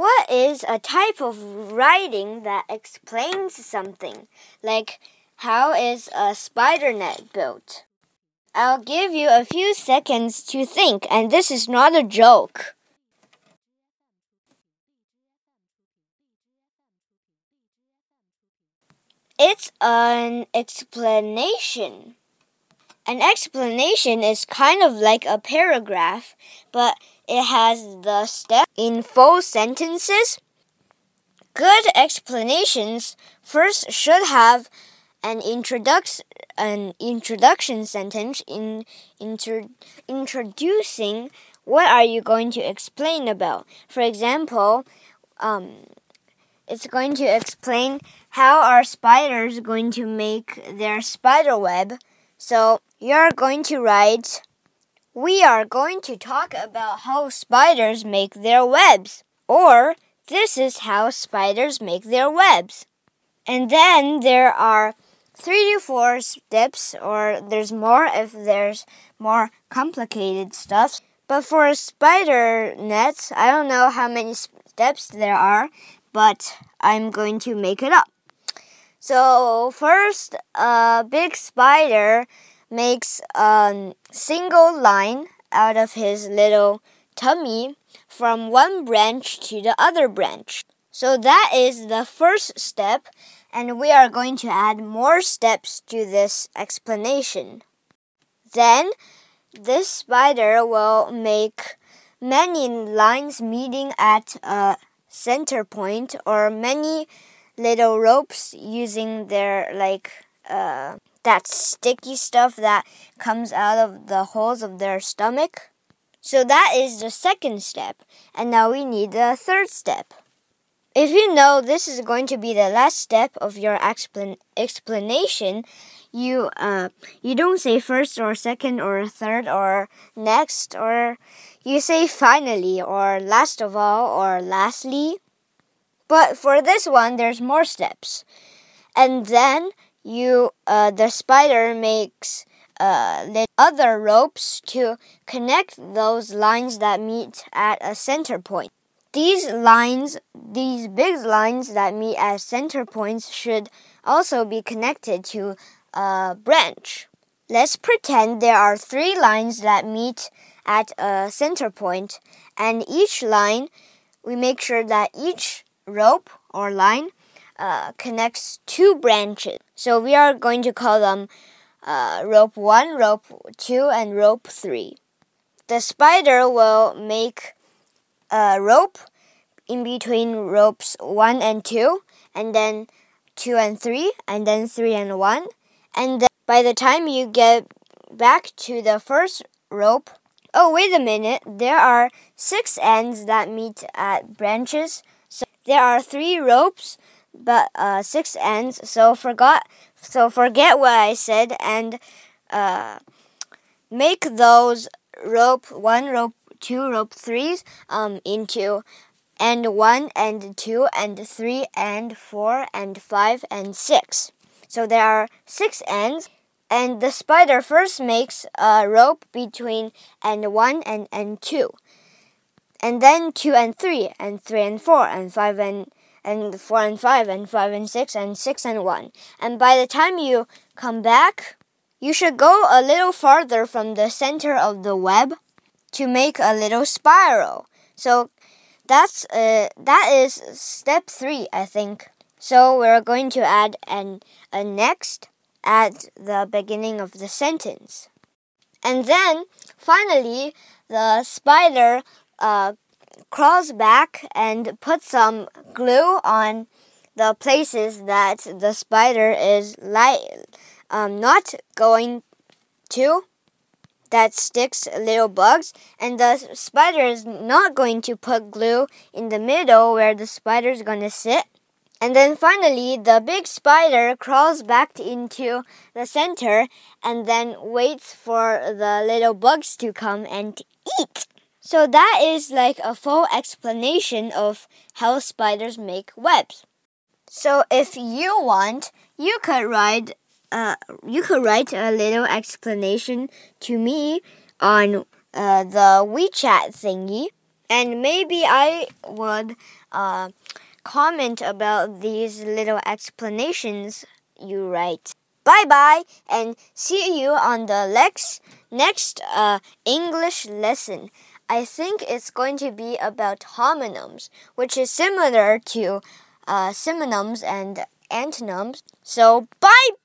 What is a type of writing that explains something? Like, how is a spider net built? I'll give you a few seconds to think, and this is not a joke. It's an explanation. An explanation is kind of like a paragraph, but it has the step in full sentences. Good explanations first should have an introduction sentence introducing what are you going to explain about. For example, it's going to explain how are spiders going to make their spider web. So you're going to write, we are going to talk about how spiders make their webs. Or, this is how spiders make their webs. And then there are 3 to 4 steps, or there's more if there's more complicated stuff. But for a spider net, I don't know how many steps there are, but I'm going to make it up. So first, a big spider makes a single line out of his little tummy from one branch to the other branch. So that is the first step, and we are going to add more steps to this explanation. Then, this spider will make many lines meeting at a center point, or many little ropes using their that sticky stuff that comes out of the holes of their stomach. So that is the second step, and now we need the third step. If you know this is going to be the last step of your explanation, you don't say first or second or third or next, or you say finally or last of all or lastly. But for this one, there's more steps. And then the spider makes other ropes to connect those lines that meet at a center point. These big lines that meet at center points should also be connected to a branch. Let's pretend there are 3 lines that meet at a center point, and each line, we make sure that each rope or line connects 2 branches. So we are going to call them rope 1, rope 2, and rope 3. The spider will make a rope in between ropes 1 and 2, and then 2 and 3, and then 3 and 1. And then by the time you get back to the first rope, oh, wait a minute, there are 6 ends that meet at branches. There are 3 ropes, but 6 ends, so forget what I said, and make those rope 1, rope 2, rope 3s into end 1, end 2, end 3, end 4, end 5, and 6. So there are 6 ends, and the spider first makes a rope between end 1 and end 2. And then 2 and 3, and 3 and 4, and 5 and 4 and 5, and 5 and 6, and 6 and 1. And by the time you come back, you should go a little farther from the center of the web to make a little spiral. So that is step 3, I think. So we're going to add a next at the beginning of the sentence. And then, finally, the spider crawls back and puts some glue on the places that the spider is not going to, that sticks little bugs, and the spider is not going to put glue in the middle where the spider is going to sit. And then finally, the big spider crawls back into the center and then waits for the little bugs to come and eat. So that is like a full explanation of how spiders make webs. So if you want, you could write a little explanation to me on the WeChat thingy, And maybe I would comment about these little explanations you write. Bye-bye, and see you on the next English lesson. I think it's going to be about homonyms, which is similar to synonyms and antonyms. So, bye-bye!